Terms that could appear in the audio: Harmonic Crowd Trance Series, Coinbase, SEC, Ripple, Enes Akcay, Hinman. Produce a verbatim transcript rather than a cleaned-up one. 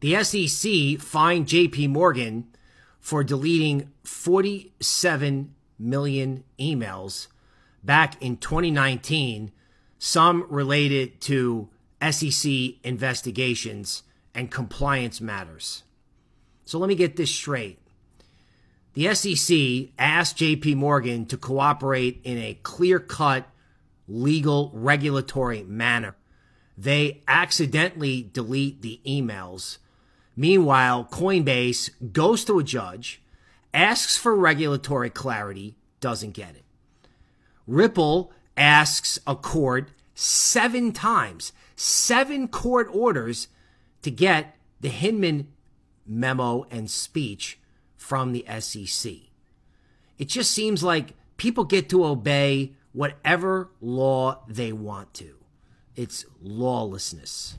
The S E C fined J P Morgan for deleting forty-seven million emails back in twenty nineteen, some related to S E C investigations and compliance matters. So let me get this straight. The S E C asked J P Morgan to cooperate in a clear-cut legal regulatory manner. They accidentally delete the emails. Meanwhile, Coinbase goes to a judge, asks for regulatory clarity, doesn't get it. Ripple asks a court seven times, seven court orders to get the Hinman memo and speech from the S E C. It just seems like people get to obey whatever law they want to. It's lawlessness.